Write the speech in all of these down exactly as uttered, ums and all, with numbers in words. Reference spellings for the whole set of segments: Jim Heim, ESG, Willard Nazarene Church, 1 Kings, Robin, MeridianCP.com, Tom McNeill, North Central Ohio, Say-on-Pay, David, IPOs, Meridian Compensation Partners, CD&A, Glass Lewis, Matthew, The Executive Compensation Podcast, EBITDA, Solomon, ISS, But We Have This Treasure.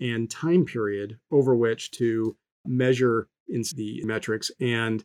and time period over which to measure in the metrics, and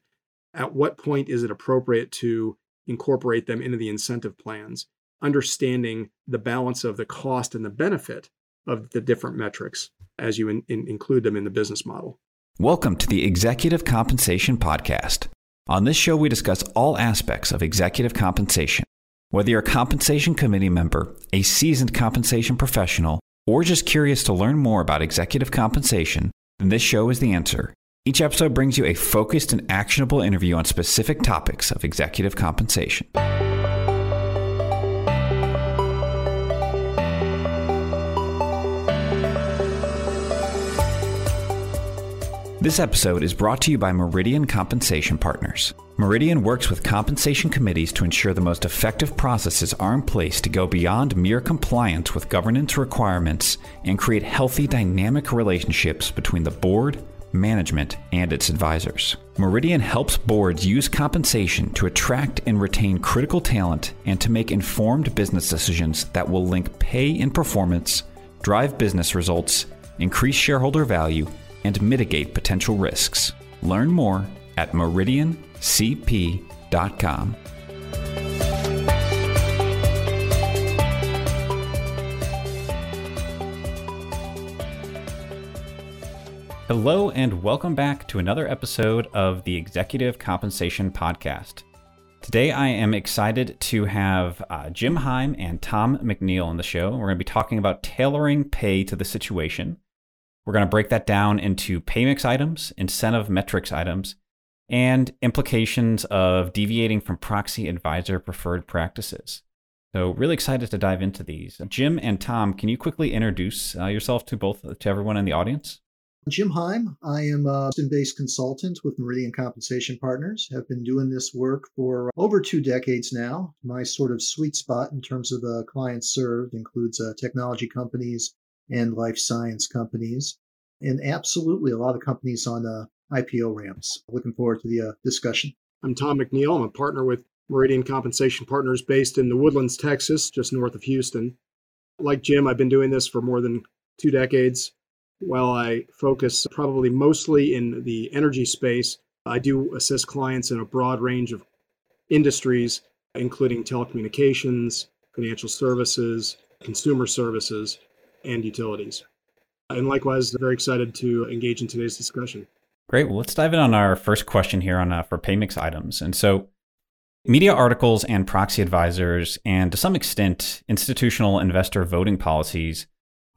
at what point is it appropriate to incorporate them into the incentive plans, understanding the balance of the cost and the benefit of the different metrics as you in, in, include them in the business model. Welcome to the Executive Compensation Podcast. On this show, we discuss all aspects of executive compensation. Whether you're a compensation committee member, a seasoned compensation professional, or just curious to learn more about executive compensation, then this show is the answer. Each episode brings you a focused and actionable interview on specific topics of executive compensation. This episode is brought to you by Meridian Compensation Partners. Meridian works with compensation committees to ensure the most effective processes are in place to go beyond mere compliance with governance requirements and create healthy, dynamic relationships between the board, management, and its advisors. Meridian helps boards use compensation to attract and retain critical talent and to make informed business decisions that will link pay and performance, drive business results, increase shareholder value, and mitigate potential risks. Learn more at Meridian C P dot com. Hello, and welcome back to another episode of the Executive Compensation Podcast. Today, I am excited to have uh, Jim Heim and Tom McNeill on the show. We're going to be talking about tailoring pay to the situation. We're going to break that down into pay mix items, incentive metrics items, and implications of deviating from proxy advisor preferred practices. So really excited to dive into these. Jim and Tom, can you quickly introduce uh, yourself to both to everyone in the audience? Jim Heim. I am a Boston-based consultant with Meridian Compensation Partners. Have been doing this work for over two decades now. My sort of sweet spot in terms of uh, clients served includes uh, technology companies and life science companies, and absolutely a lot of companies on uh, I P O ramps. Looking forward to the uh, discussion. I'm Tom McNeill. I'm a partner with Meridian Compensation Partners based in the Woodlands, Texas, just north of Houston. Like Jim, I've been doing this for more than two decades. While I focus probably mostly in the energy space, I do assist clients in a broad range of industries, including telecommunications, financial services, consumer services, and utilities. And likewise, very excited to engage in today's discussion. Great. Well, let's dive in on our first question here on uh, for pay mix items. And so media articles and proxy advisors, and to some extent, institutional investor voting policies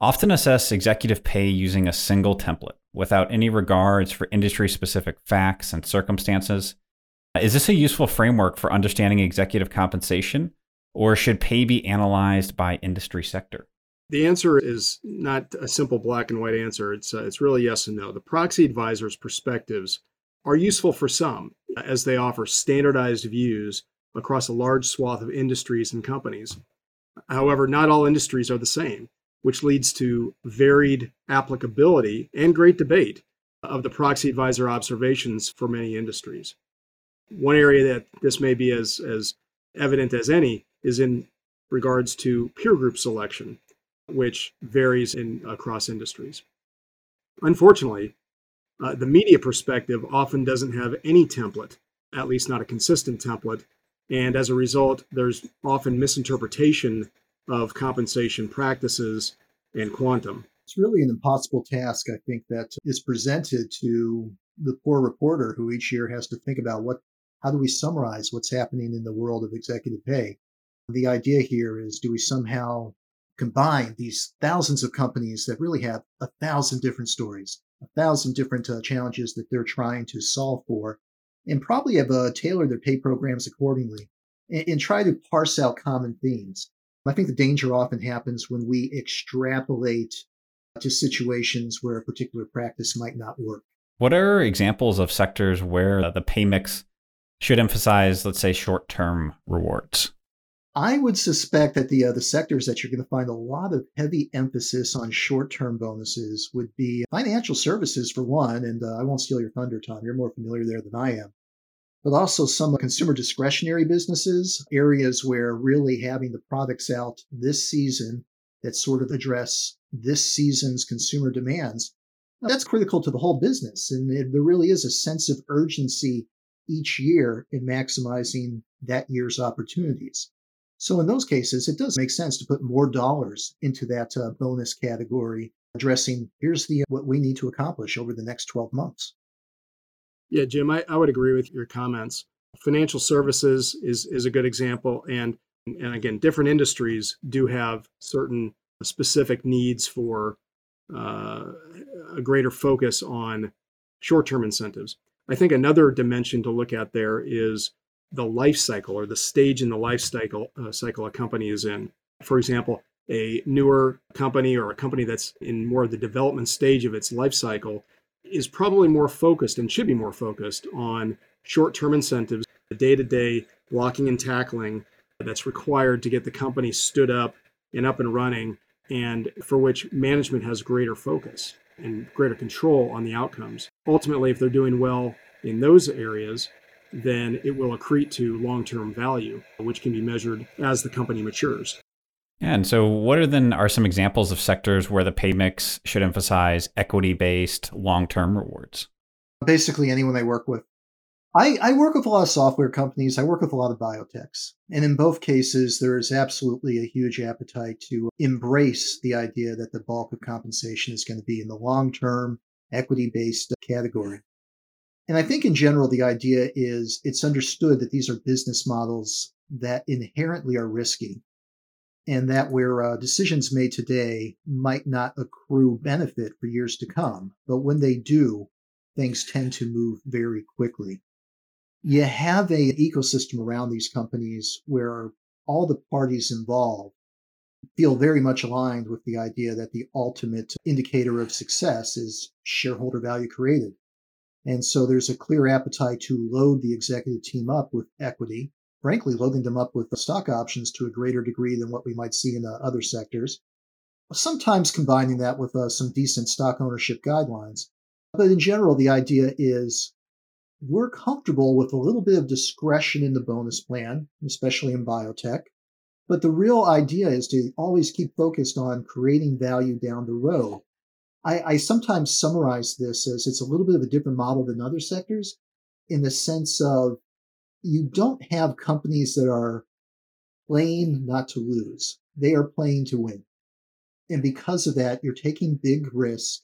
often assess executive pay using a single template without any regards for industry-specific facts and circumstances. Is this a useful framework for understanding executive compensation, or should pay be analyzed by industry sector? The answer is not a simple black and white answer. It's uh, it's really yes and no. The proxy advisors' perspectives are useful for some, as they offer standardized views across a large swath of industries and companies. However, not all industries are the same, which leads to varied applicability and great debate of the proxy advisor observations for many industries. One area that this may be as, as evident as any is in regards to peer group selection, which varies in across industries. Unfortunately, uh, the media perspective often doesn't have any template, at least not a consistent template, and as a result, there's often misinterpretation of compensation practices and quantum. It's really an impossible task, I think, that is presented to the poor reporter who each year has to think about what, how do we summarize what's happening in the world of executive pay? The idea here is, do we somehow combine these thousands of companies that really have a thousand different stories, a thousand different uh, challenges that they're trying to solve for, and probably have uh, tailored their pay programs accordingly, and, and try to parse out common themes. I think the danger often happens when we extrapolate to situations where a particular practice might not work. What are examples of sectors where the pay mix should emphasize, let's say, short-term rewards? I would suspect that the uh, the sectors that you're going to find a lot of heavy emphasis on short-term bonuses would be financial services, for one, and uh, I won't steal your thunder, Tom. You're more familiar there than I am. But also some consumer discretionary businesses, areas where really having the products out this season that sort of address this season's consumer demands, that's critical to the whole business. And it, there really is a sense of urgency each year in maximizing that year's opportunities. So in those cases, it does make sense to put more dollars into that uh, bonus category, addressing here's the what we need to accomplish over the next twelve months. Yeah, Jim, I, I would agree with your comments. Financial services is is a good example. And, and again, different industries do have certain specific needs for uh, a greater focus on short-term incentives. I think another dimension to look at there is the life cycle or the stage in the life cycle, uh, cycle a company is in. For example, a newer company or a company that's in more of the development stage of its life cycle is probably more focused and should be more focused on short-term incentives, the day-to-day blocking and tackling that's required to get the company stood up and up and running, and for which management has greater focus and greater control on the outcomes. Ultimately, if they're doing well in those areas, then it will accrete to long-term value, which can be measured as the company matures. And so what are then are some examples of sectors where the pay mix should emphasize equity-based long-term rewards? Basically anyone I work with. I, I work with a lot of software companies. I work with a lot of biotechs. And in both cases, there is absolutely a huge appetite to embrace the idea that the bulk of compensation is going to be in the long-term equity-based category. And I think in general, the idea is it's understood that these are business models that inherently are risky, and that where uh, decisions made today might not accrue benefit for years to come. But when they do, things tend to move very quickly. You have an ecosystem around these companies where all the parties involved feel very much aligned with the idea that the ultimate indicator of success is shareholder value created. And so there's a clear appetite to load the executive team up with equity, frankly, loading them up with the stock options to a greater degree than what we might see in uh, other sectors, sometimes combining that with uh, some decent stock ownership guidelines. But in general, the idea is we're comfortable with a little bit of discretion in the bonus plan, especially in biotech. But the real idea is to always keep focused on creating value down the road. I, I sometimes summarize this as it's a little bit of a different model than other sectors in the sense of you don't have companies that are playing not to lose. They are playing to win. And because of that, you're taking big risks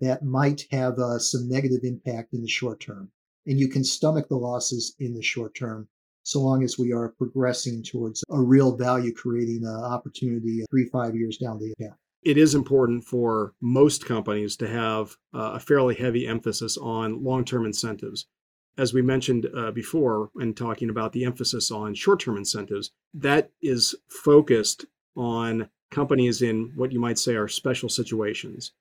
that might have uh, some negative impact in the short term. And you can stomach the losses in the short term so long as we are progressing towards a real value-creating uh, opportunity three, five years down the path. It is important for most companies to have uh, a fairly heavy emphasis on long-term incentives. As we mentioned uh, before, when talking about the emphasis on short-term incentives, that is focused on companies in what you might say are special situations,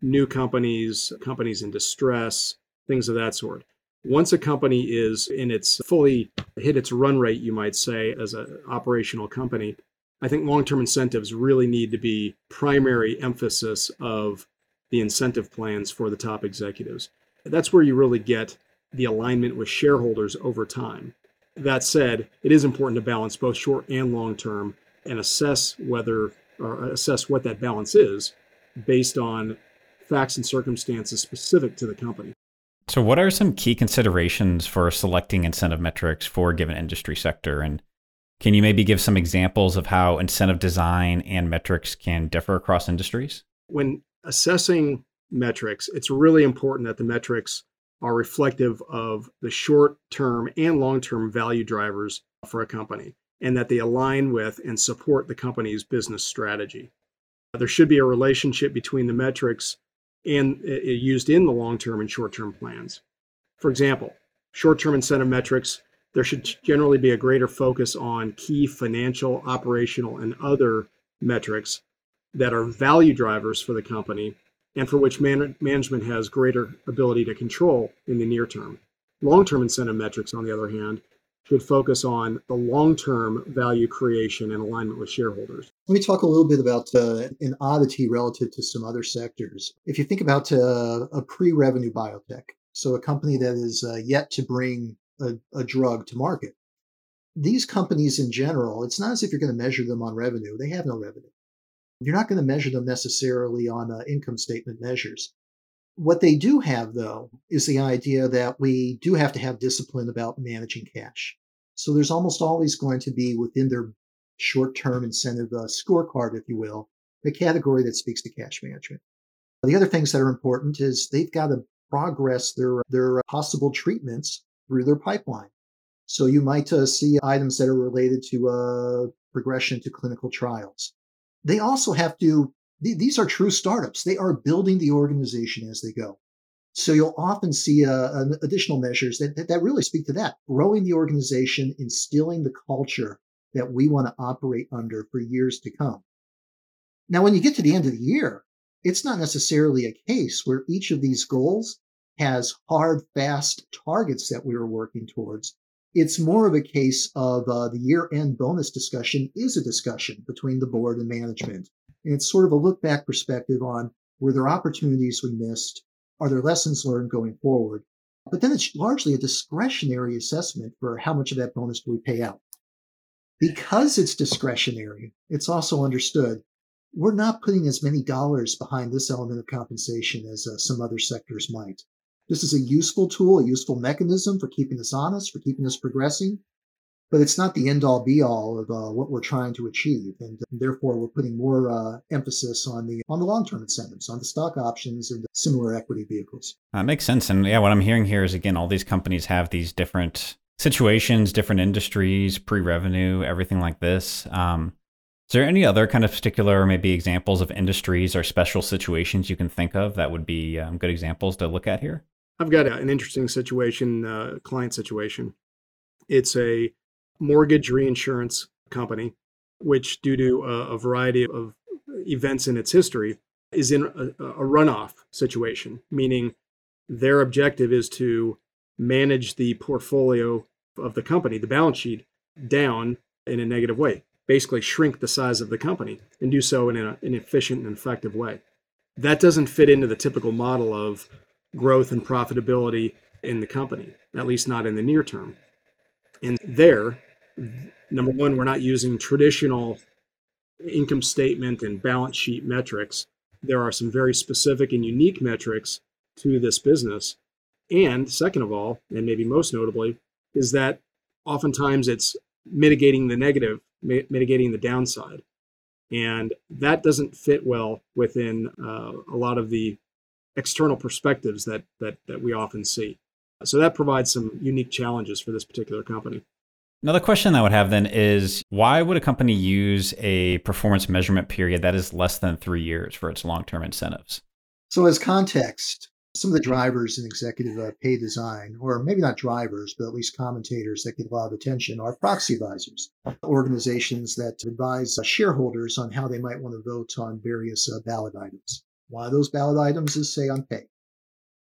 new companies, companies in distress, things of that sort. Once a company is in its fully hit its run rate, you might say, as an operational company, I think long-term incentives really need to be primary emphasis of the incentive plans for the top executives. That's where you really get the alignment with shareholders over time. That said, it is important to balance both short and long-term and assess whether or assess what that balance is based on facts and circumstances specific to the company. So what are some key considerations for selecting incentive metrics for a given industry sector? And can you maybe give some examples of how incentive design and metrics can differ across industries? When assessing metrics, it's really important that the metrics are reflective of the short-term and long-term value drivers for a company, and that they align with and support the company's business strategy. There should be a relationship between the metrics and uh, used in the long-term and short-term plans. For example, short-term incentive metrics, there should generally be a greater focus on key financial, operational, and other metrics that are value drivers for the company and for which man- management has greater ability to control in the near term. Long-term incentive metrics, on the other hand, should focus on the long-term value creation and alignment with shareholders. Let me talk a little bit about uh, an oddity relative to some other sectors. If you think about uh, a pre-revenue biotech, so a company that is uh, yet to bring A, a drug to market. These companies in general, it's not as if you're going to measure them on revenue. They have no revenue. You're not going to measure them necessarily on uh, income statement measures. What they do have, though, is the idea that we do have to have discipline about managing cash. So there's almost always going to be within their short-term incentive uh, scorecard, if you will, the category that speaks to cash management. The other things that are important is they've got to progress their, their possible treatments through their pipeline. So you might uh, see items that are related to uh, progression to clinical trials. They also have to, th- these are true startups. They are building the organization as they go. So you'll often see uh, additional measures that, that, that really speak to that, growing the organization, instilling the culture that we want to operate under for years to come. Now, when you get to the end of the year, it's not necessarily a case where each of these goals has hard, fast targets that we are working towards. It's more of a case of uh, the year-end bonus discussion is a discussion between the board and management. And it's sort of a look-back perspective on, were there opportunities we missed? Are there lessons learned going forward? But then it's largely a discretionary assessment for how much of that bonus do we pay out. Because it's discretionary, it's also understood we're not putting as many dollars behind this element of compensation as uh, some other sectors might. This is a useful tool, a useful mechanism for keeping us honest, for keeping us progressing, but it's not the end-all be-all of uh, what we're trying to achieve. And uh, therefore, we're putting more uh, emphasis on the on the long-term incentives, on the stock options and similar equity vehicles. That makes sense. And yeah, what I'm hearing here is, again, all these companies have these different situations, different industries, pre-revenue, everything like this. Um, is there any other kind of particular maybe examples of industries or special situations you can think of that would be um, good examples to look at here? I've got an interesting situation, uh, client situation. It's a mortgage reinsurance company, which due to a, a variety of events in its history is in a, a runoff situation, meaning their objective is to manage the portfolio of the company, the balance sheet, down in a negative way, basically shrink the size of the company and do so in a, an efficient and effective way. That doesn't fit into the typical model of growth and profitability in the company, at least not in the near term. And there, number one, we're not using traditional income statement and balance sheet metrics. There are some very specific and unique metrics to this business. And second of all, and maybe most notably, is that oftentimes it's mitigating the negative, mitigating the downside. And that doesn't fit well within uh, a lot of the external perspectives that, that that we often see. So that provides some unique challenges for this particular company. Another question I would have then is, why would a company use a performance measurement period that is less than three years for its long-term incentives? So as context, some of the drivers in executive uh, pay design, or maybe not drivers, but at least commentators that get a lot of attention are proxy advisors, organizations that advise uh, shareholders on how they might want to vote on various uh, ballot items. One of those ballot items is Say-on-Pay.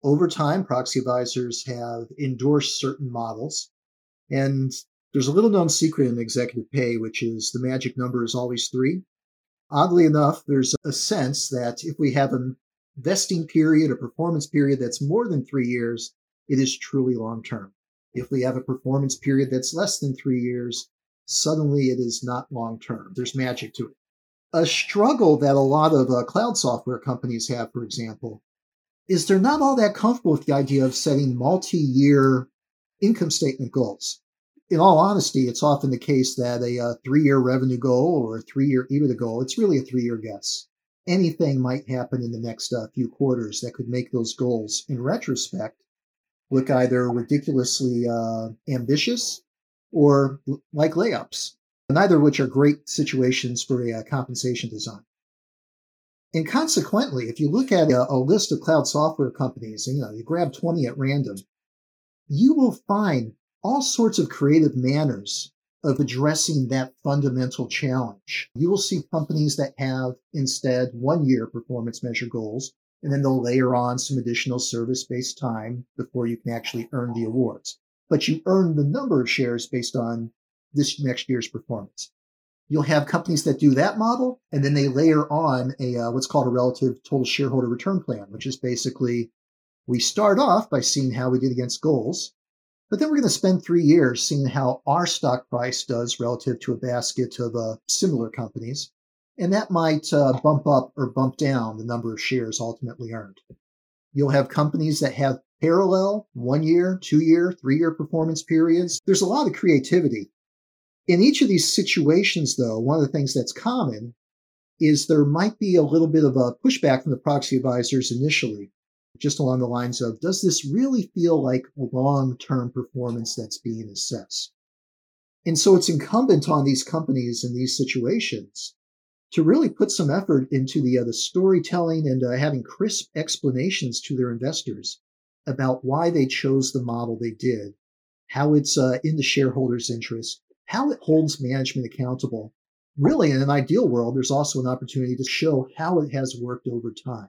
Over time, proxy advisors have endorsed certain models. And there's a little known secret in executive pay, which is the magic number is always three. Oddly enough, there's a sense that if we have a vesting period, a performance period that's more than three years, it is truly long-term. If we have a performance period that's less than three years, suddenly it is not long-term. There's magic to it. A struggle that a lot of uh, cloud software companies have, for example, is they're not all that comfortable with the idea of setting multi-year income statement goals. In all honesty, it's often the case that a uh, three-year revenue goal or a three-year EBITDA goal, it's really a three-year guess. Anything might happen in the next uh, few quarters that could make those goals, in retrospect, look either ridiculously uh, ambitious or l- like layups. Neither of which are great situations for a uh, compensation design. And consequently, if you look at a, a list of cloud software companies, and you know, you grab twenty at random, you will find all sorts of creative manners of addressing that fundamental challenge. You will see companies that have instead one-year performance measure goals, and then they'll layer on some additional service-based time before you can actually earn the awards. But you earn the number of shares based on this next year's performance. You'll have companies that do that model, and then they layer on a uh, what's called a relative total shareholder return plan, which is basically we start off by seeing how we did against goals, but then we're going to spend three years seeing how our stock price does relative to a basket of uh, similar companies. and that might uh, bump up or bump down the number of shares ultimately earned. You'll have companies that have parallel one-year, two-year, three-year performance periods. There's a lot of creativity. In each of these situations, though, one of the things that's common is there might be a little bit of a pushback from the proxy advisors initially, just along the lines of, does this really feel like long-term performance that's being assessed? And so it's incumbent on these companies in these situations to really put some effort into the, uh, the storytelling and uh, having crisp explanations to their investors about why they chose the model they did, how it's uh, in the shareholders' interest, how it holds management accountable. Really, in an ideal world, there's also an opportunity to show how it has worked over time.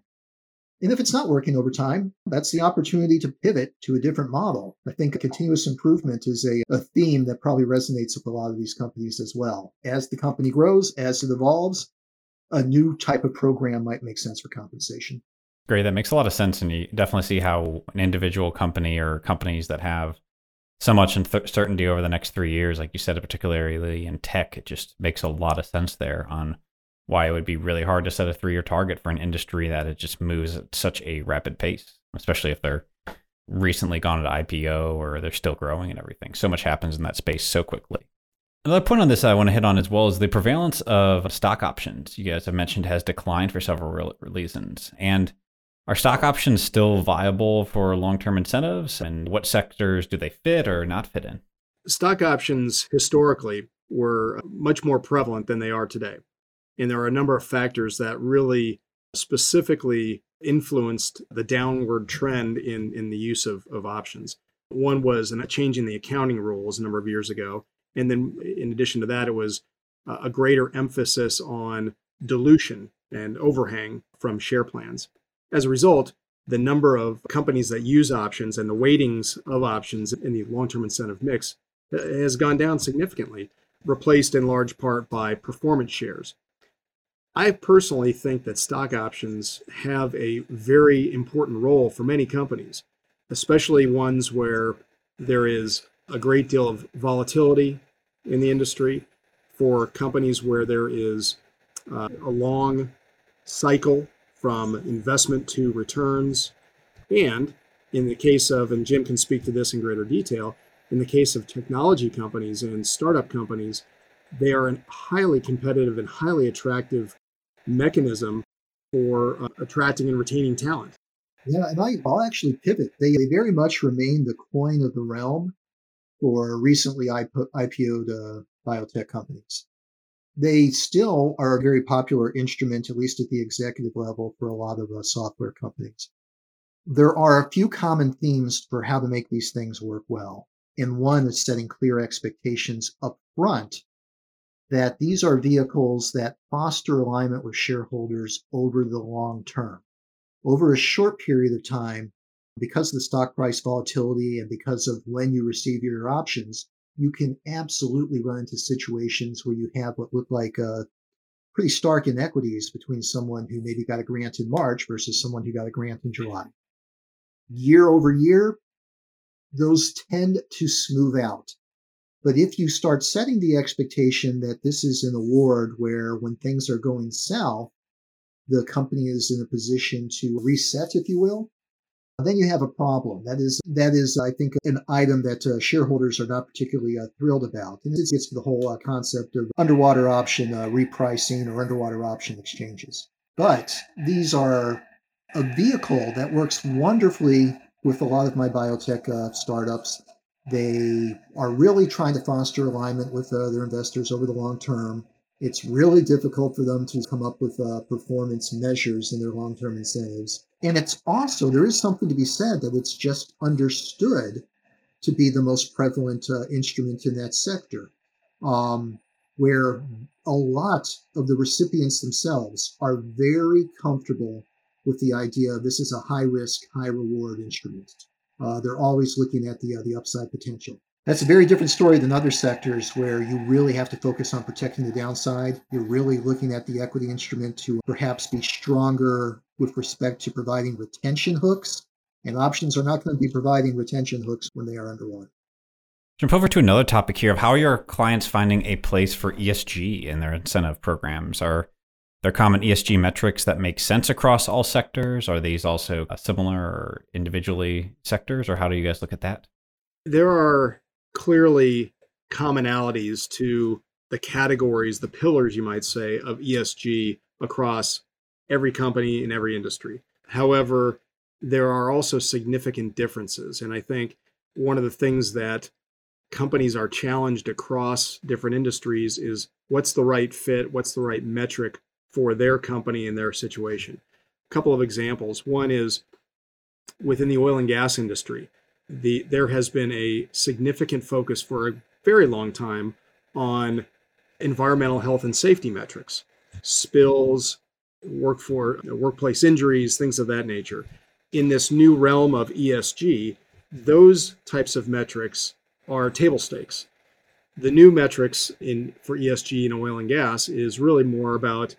And if it's not working over time, that's the opportunity to pivot to a different model. I think continuous improvement is a, a theme that probably resonates with a lot of these companies as well. As the company grows, as it evolves, a new type of program might make sense for compensation. Great. That makes a lot of sense. And you definitely see how an individual company or companies that have so much uncertainty over the next three years, like you said, particularly in tech, it just makes a lot of sense there on why it would be really hard to set a three-year target for an industry that it just moves at such a rapid pace, especially if they're recently gone to I P O or they're still growing and everything. So much happens in that space so quickly. Another point on this I want to hit on as well is the prevalence of stock options. You guys have mentioned has declined for several reasons. And are stock options still viable for long-term incentives? And what sectors do they fit or not fit in? Stock options historically were much more prevalent than they are today. And there are a number of factors that really specifically influenced the downward trend in, in the use of, of options. One was changing the accounting rules a number of years ago. And then in addition to that, it was a greater emphasis on dilution and overhang from share plans. As a result, the number of companies that use options and the weightings of options in the long-term incentive mix has gone down significantly, replaced in large part by performance shares. I personally think that stock options have a very important role for many companies, especially ones where there is a great deal of volatility in the industry, for companies where there is uh, a long cycle from investment to returns, and in the case of, and Jim can speak to this in greater detail, in the case of technology companies and startup companies, they are a highly competitive and highly attractive mechanism for uh, attracting and retaining talent. Yeah, and I, I'll actually pivot. They, they very much remain the coin of the realm for recently I P O'd uh, biotech companies. They still are a very popular instrument, at least at the executive level, for a lot of uh, software companies. There are a few common themes for how to make these things work well. And one is setting clear expectations up front that these are vehicles that foster alignment with shareholders over the long term. Over a short period of time, because of the stock price volatility and because of when you receive your options, you can absolutely run into situations where you have what look like a pretty stark inequities between someone who maybe got a grant in March versus someone who got a grant in July. Year over year, those tend to smooth out. But if you start setting the expectation that this is an award where when things are going south, the company is in a position to reset, if you will, then you have a problem. That is, that is, I think, an item that uh, shareholders are not particularly uh, thrilled about. And it gets to the whole uh, concept of underwater option uh, repricing or underwater option exchanges. But these are a vehicle that works wonderfully with a lot of my biotech uh, startups. They are really trying to foster alignment with uh, their investors over the long term. It's really difficult for them to come up with uh, performance measures in their long-term incentives. And it's also, there is something to be said that it's just understood to be the most prevalent uh, instrument in that sector, um, where a lot of the recipients themselves are very comfortable with the idea of this is a high-risk, high-reward instrument. Uh, they're always looking at the uh, the upside potential. That's a very different story than other sectors where you really have to focus on protecting the downside. You're really looking at the equity instrument to perhaps be stronger with respect to providing retention hooks. And options are not going to be providing retention hooks when they are underwater. Jump over to another topic here of how are your clients finding a place for E S G in their incentive programs? Are There are common E S G metrics that make sense across all sectors. Are these also similar or individually sectors, or how do you guys look at that? There are clearly commonalities to the categories, the pillars, you might say, of E S G across every company in every industry. However, there are also significant differences. And I think one of the things that companies are challenged across different industries is what's the right fit, what's the right metric for their company and their situation. A couple of examples. One is within the oil and gas industry, the there has been a significant focus for a very long time on environmental health and safety metrics, spills, work for workplace injuries, things of that nature. In this new realm of E S G, those types of metrics are table stakes. The new metrics in for E S G in oil and gas is really more about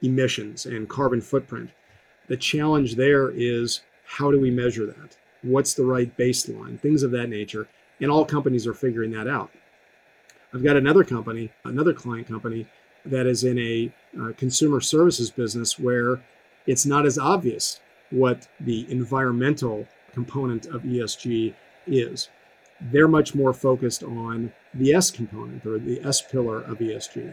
emissions and carbon footprint. The challenge there is, how do we measure that? What's the right baseline? Things of that nature. And all companies are figuring that out. I've got another company, another client company, that is in a uh, consumer services business where it's not as obvious what the environmental component of E S G is. They're much more focused on the S component or the S pillar of E S G.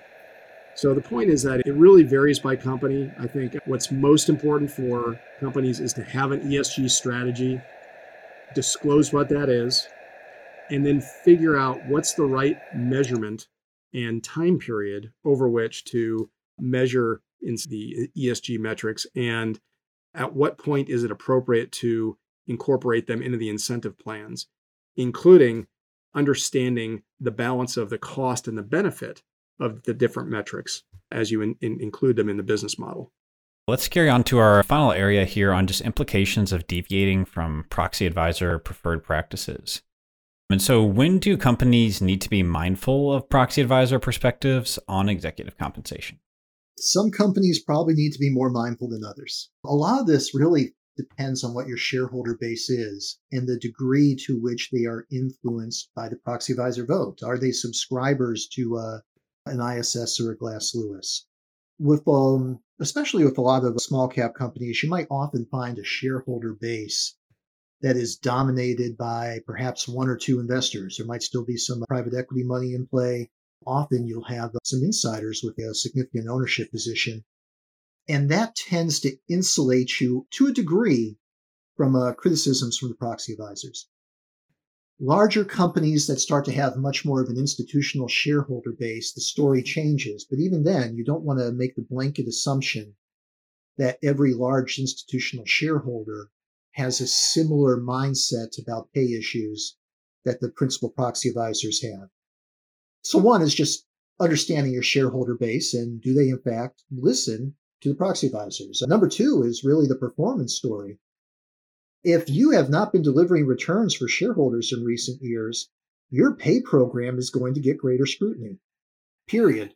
So the point is that it really varies by company. I think what's most important for companies is to have an E S G strategy, disclose what that is, and then figure out what's the right measurement and time period over which to measure in the E S G metrics, and at what point is it appropriate to incorporate them into the incentive plans, including understanding the balance of the cost and the benefit of the different metrics as you in, in, include them in the business model. Let's carry on to our final area here on just implications of deviating from proxy advisor preferred practices. And so when do companies need to be mindful of proxy advisor perspectives on executive compensation? Some companies probably need to be more mindful than others. A lot of this really depends on what your shareholder base is and the degree to which they are influenced by the proxy advisor vote. Are they subscribers to uh, an I S S or a Glass Lewis? With um, especially with a lot of small cap companies, you might often find a shareholder base that is dominated by perhaps one or two investors. There might still be some private equity money in play. Often you'll have some insiders with a significant ownership position. And that tends to insulate you to a degree from uh, criticisms from the proxy advisors. Larger companies that start to have much more of an institutional shareholder base, the story changes. But even then, you don't want to make the blanket assumption that every large institutional shareholder has a similar mindset about pay issues that the principal proxy advisors have. So one is just understanding your shareholder base and do they in fact listen to the proxy advisors. Number two is really the performance story. If you have not been delivering returns for shareholders in recent years, your pay program is going to get greater scrutiny, period.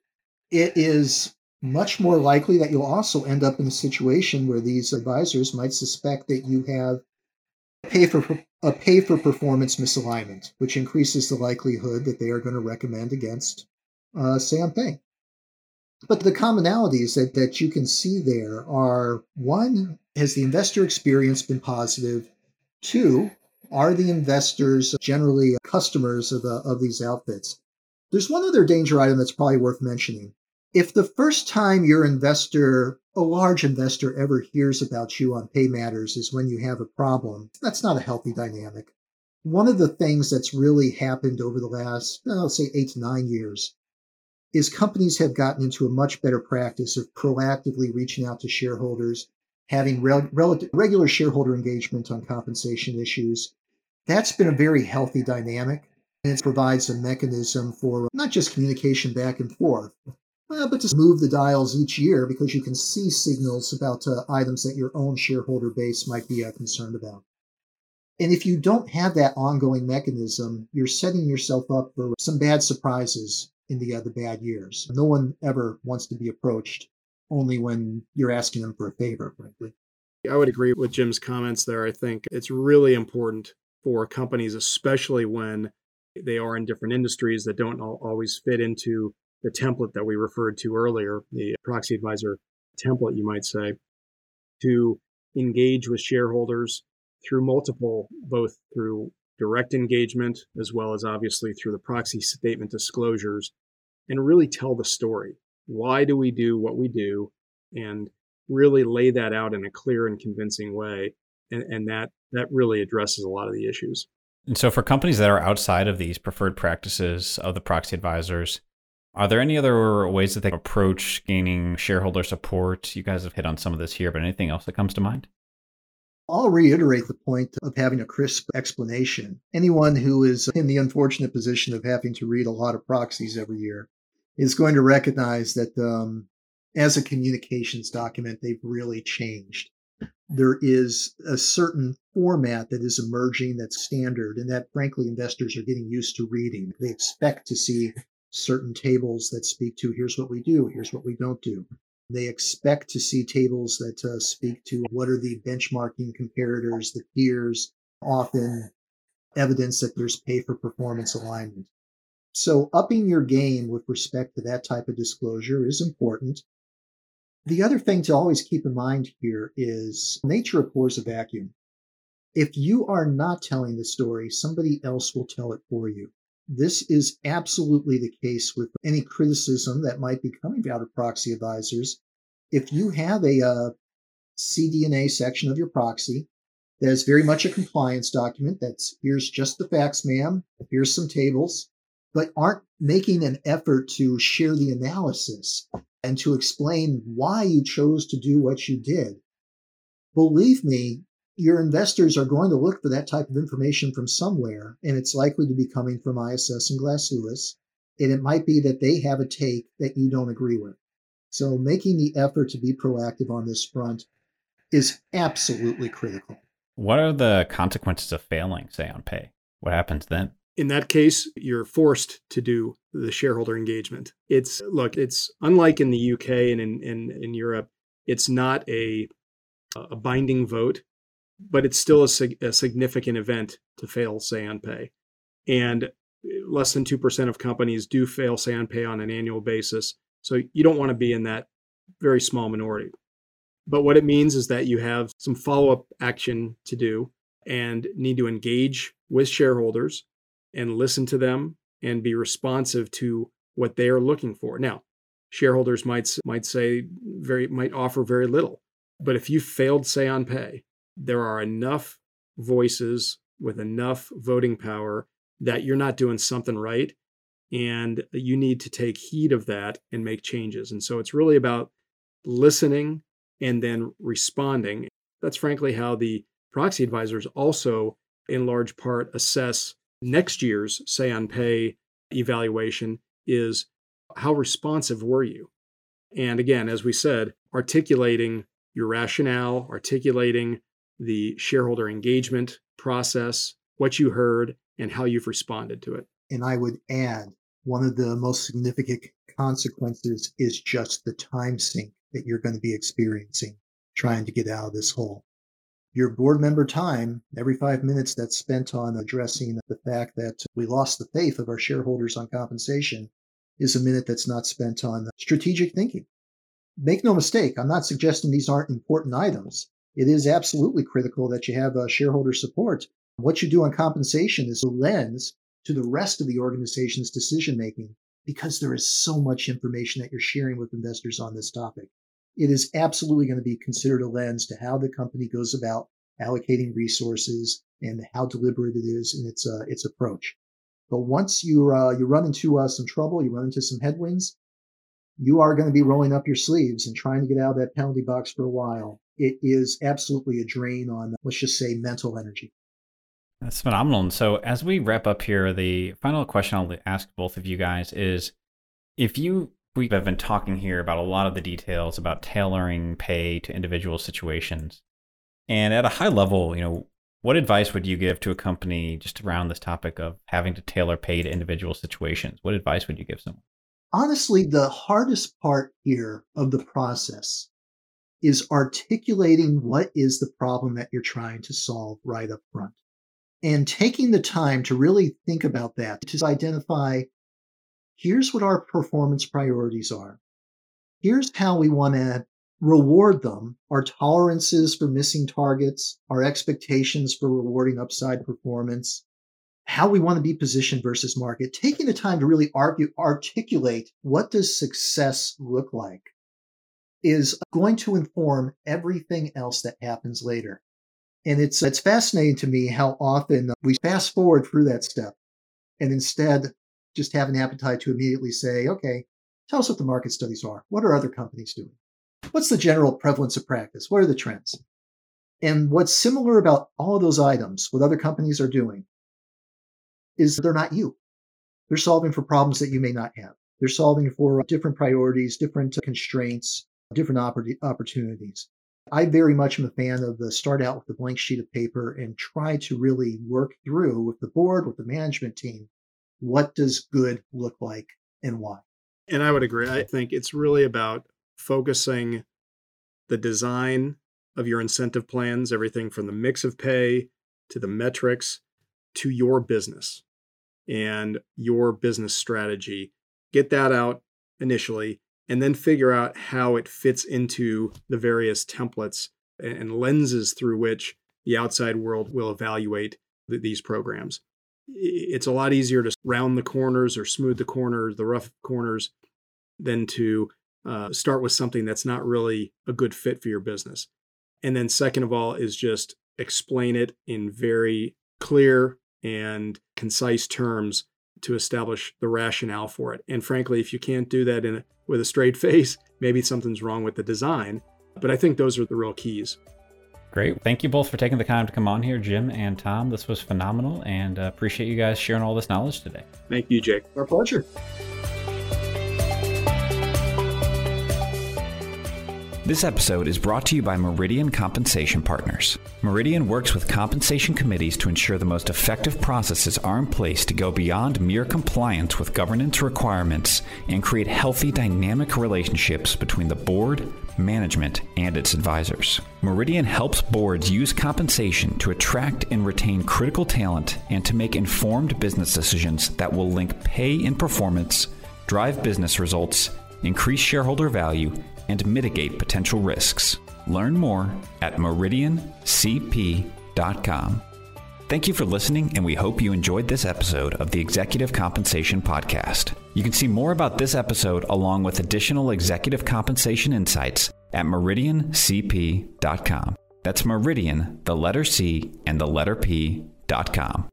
It is much more likely that you'll also end up in a situation where these advisors might suspect that you have pay for, a pay for performance misalignment, which increases the likelihood that they are going to recommend against uh, Say-on-Pay. But the commonalities that, that you can see there are, one, has the investor experience been positive? Two, are the investors generally customers of, uh, of these outfits? There's one other danger item that's probably worth mentioning. If the first time your investor, a large investor, ever hears about you on pay matters is when you have a problem, that's not a healthy dynamic. One of the things that's really happened over the last, I'll say, eight to nine years is companies have gotten into a much better practice of proactively reaching out to shareholders, having re- relative, regular shareholder engagement on compensation issues. That's been a very healthy dynamic, and it provides a mechanism for not just communication back and forth, Uh, but to move the dials each year because you can see signals about uh, items that your own shareholder base might be uh, concerned about. And if you don't have that ongoing mechanism, you're setting yourself up for some bad surprises in the, uh, the bad years. No one ever wants to be approached only when you're asking them for a favor, frankly. I would agree with Jim's comments there. I think it's really important for companies, especially when they are in different industries that don't always fit into the template that we referred to earlier, the proxy advisor template, you might say, to engage with shareholders through multiple, both through direct engagement, as well as obviously through the proxy statement disclosures, and really tell the story. Why do we do what we do? And really lay that out in a clear and convincing way. And, and that that really addresses a lot of the issues. And so for companies that are outside of these preferred practices of the proxy advisors, are there any other ways that they approach gaining shareholder support? You guys have hit on some of this here, but anything else that comes to mind? I'll reiterate the point of having a crisp explanation. Anyone who is in the unfortunate position of having to read a lot of proxies every year is going to recognize that um, as a communications document, they've really changed. There is a certain format that is emerging that's standard and that, frankly, investors are getting used to reading. They expect to see certain tables that speak to here's what we do, here's what we don't do. They expect to see tables that uh, speak to what are the benchmarking comparators, the peers, often evidence that there's pay for performance alignment. So upping your game with respect to that type of disclosure is important. The other thing to always keep in mind here is nature abhors a vacuum. If you are not telling the story, somebody else will tell it for you. This is absolutely the case with any criticism that might be coming out of proxy advisors. If you have a uh, C D and A section of your proxy that is very much a compliance document, that's here's just the facts, ma'am, here's some tables, but aren't making an effort to share the analysis and to explain why you chose to do what you did, believe me, your investors are going to look for that type of information from somewhere, and it's likely to be coming from I S S and Glass Lewis, and it might be that they have a take that you don't agree with. So making the effort to be proactive on this front is absolutely critical. What are the consequences of failing, say, on pay? What happens then? In that case, you're forced to do the shareholder engagement. It's, look, it's unlike in the U K and in, in, in Europe, it's not a, a binding vote. But it's still a, sig- a significant event to fail Say-on-Pay. And less than two percent of companies do fail Say-on-Pay on an annual basis. So you don't want to be in that very small minority. But what it means is that you have some follow-up action to do and need to engage with shareholders and listen to them and be responsive to what they are looking for. Now, shareholders might might say very might offer very little. But if you failed Say-on-Pay, there are enough voices with enough voting power that you're not doing something right. And you need to take heed of that and make changes. And so it's really about listening and then responding. That's frankly how the proxy advisors also, in large part, assess next year's Say-on-Pay evaluation is how responsive were you? And again, as we said, articulating your rationale, articulating the shareholder engagement process, what you heard, and how you've responded to it. And I would add, one of the most significant consequences is just the time sink that you're going to be experiencing trying to get out of this hole. Your board member time, every five minutes that's spent on addressing the fact that we lost the faith of our shareholders on compensation, is a minute that's not spent on strategic thinking. Make no mistake, I'm not suggesting these aren't important items. It is absolutely critical that you have uh, shareholder support. What you do on compensation is a lens to the rest of the organization's decision-making because there is so much information that you're sharing with investors on this topic. It is absolutely going to be considered a lens to how the company goes about allocating resources and how deliberate it is in its uh, its approach. But once you, uh, you run into uh, some trouble, you run into some headwinds, you are going to be rolling up your sleeves and trying to get out of that penalty box for a while. It is absolutely a drain on, let's just say, mental energy. That's phenomenal. And so as we wrap up here, the final question I'll ask both of you guys is, if you, we have been talking here about a lot of the details about tailoring pay to individual situations. And at a high level, you know, what advice would you give to a company just around this topic of having to tailor pay to individual situations? What advice would you give someone? Honestly, the hardest part here of the process is articulating what is the problem that you're trying to solve right up front. And taking the time to really think about that, to identify, here's what our performance priorities are. Here's how we want to reward them, our tolerances for missing targets, our expectations for rewarding upside performance, how we want to be positioned versus market, taking the time to really argue, articulate what does success look like is going to inform everything else that happens later. And it's, it's fascinating to me how often we fast forward through that step and instead just have an appetite to immediately say, okay, tell us what the market studies are. What are other companies doing? What's the general prevalence of practice? What are the trends? And what's similar about all of those items, what other companies are doing, is they're not you. They're solving for problems that you may not have. They're solving for different priorities, different constraints, different opportunities. I very much am a fan of the start out with a blank sheet of paper and try to really work through with the board, with the management team, what does good look like and why? And I would agree. I think it's really about focusing the design of your incentive plans, everything from the mix of pay to the metrics to your business and your business strategy. Get that out initially and then figure out how it fits into the various templates and lenses through which the outside world will evaluate th- these programs. It's a lot easier to round the corners or smooth the corners, the rough corners, than to uh, start with something that's not really a good fit for your business. And then second of all is just explain it in very clear and concise terms to establish the rationale for it. And frankly, if you can't do that in a, with a straight face, maybe something's wrong with the design. But I think those are the real keys. Great. Thank you both for taking the time to come on here, Jim and Tom. This was phenomenal, and uh, appreciate you guys sharing all this knowledge today. Thank you, Jake. Our pleasure. This episode is brought to you by Meridian Compensation Partners. Meridian works with compensation committees to ensure the most effective processes are in place to go beyond mere compliance with governance requirements and create healthy, dynamic relationships between the board, management, and its advisors. Meridian helps boards use compensation to attract and retain critical talent and to make informed business decisions that will link pay and performance, drive business results, increase shareholder value, and mitigate potential risks. Learn more at Meridian C P dot com. Thank you for listening, and we hope you enjoyed this episode of the Executive Compensation Podcast. You can see more about this episode along with additional executive compensation insights at Meridian C P dot com. That's Meridian, the letter C, and the letter P dot com.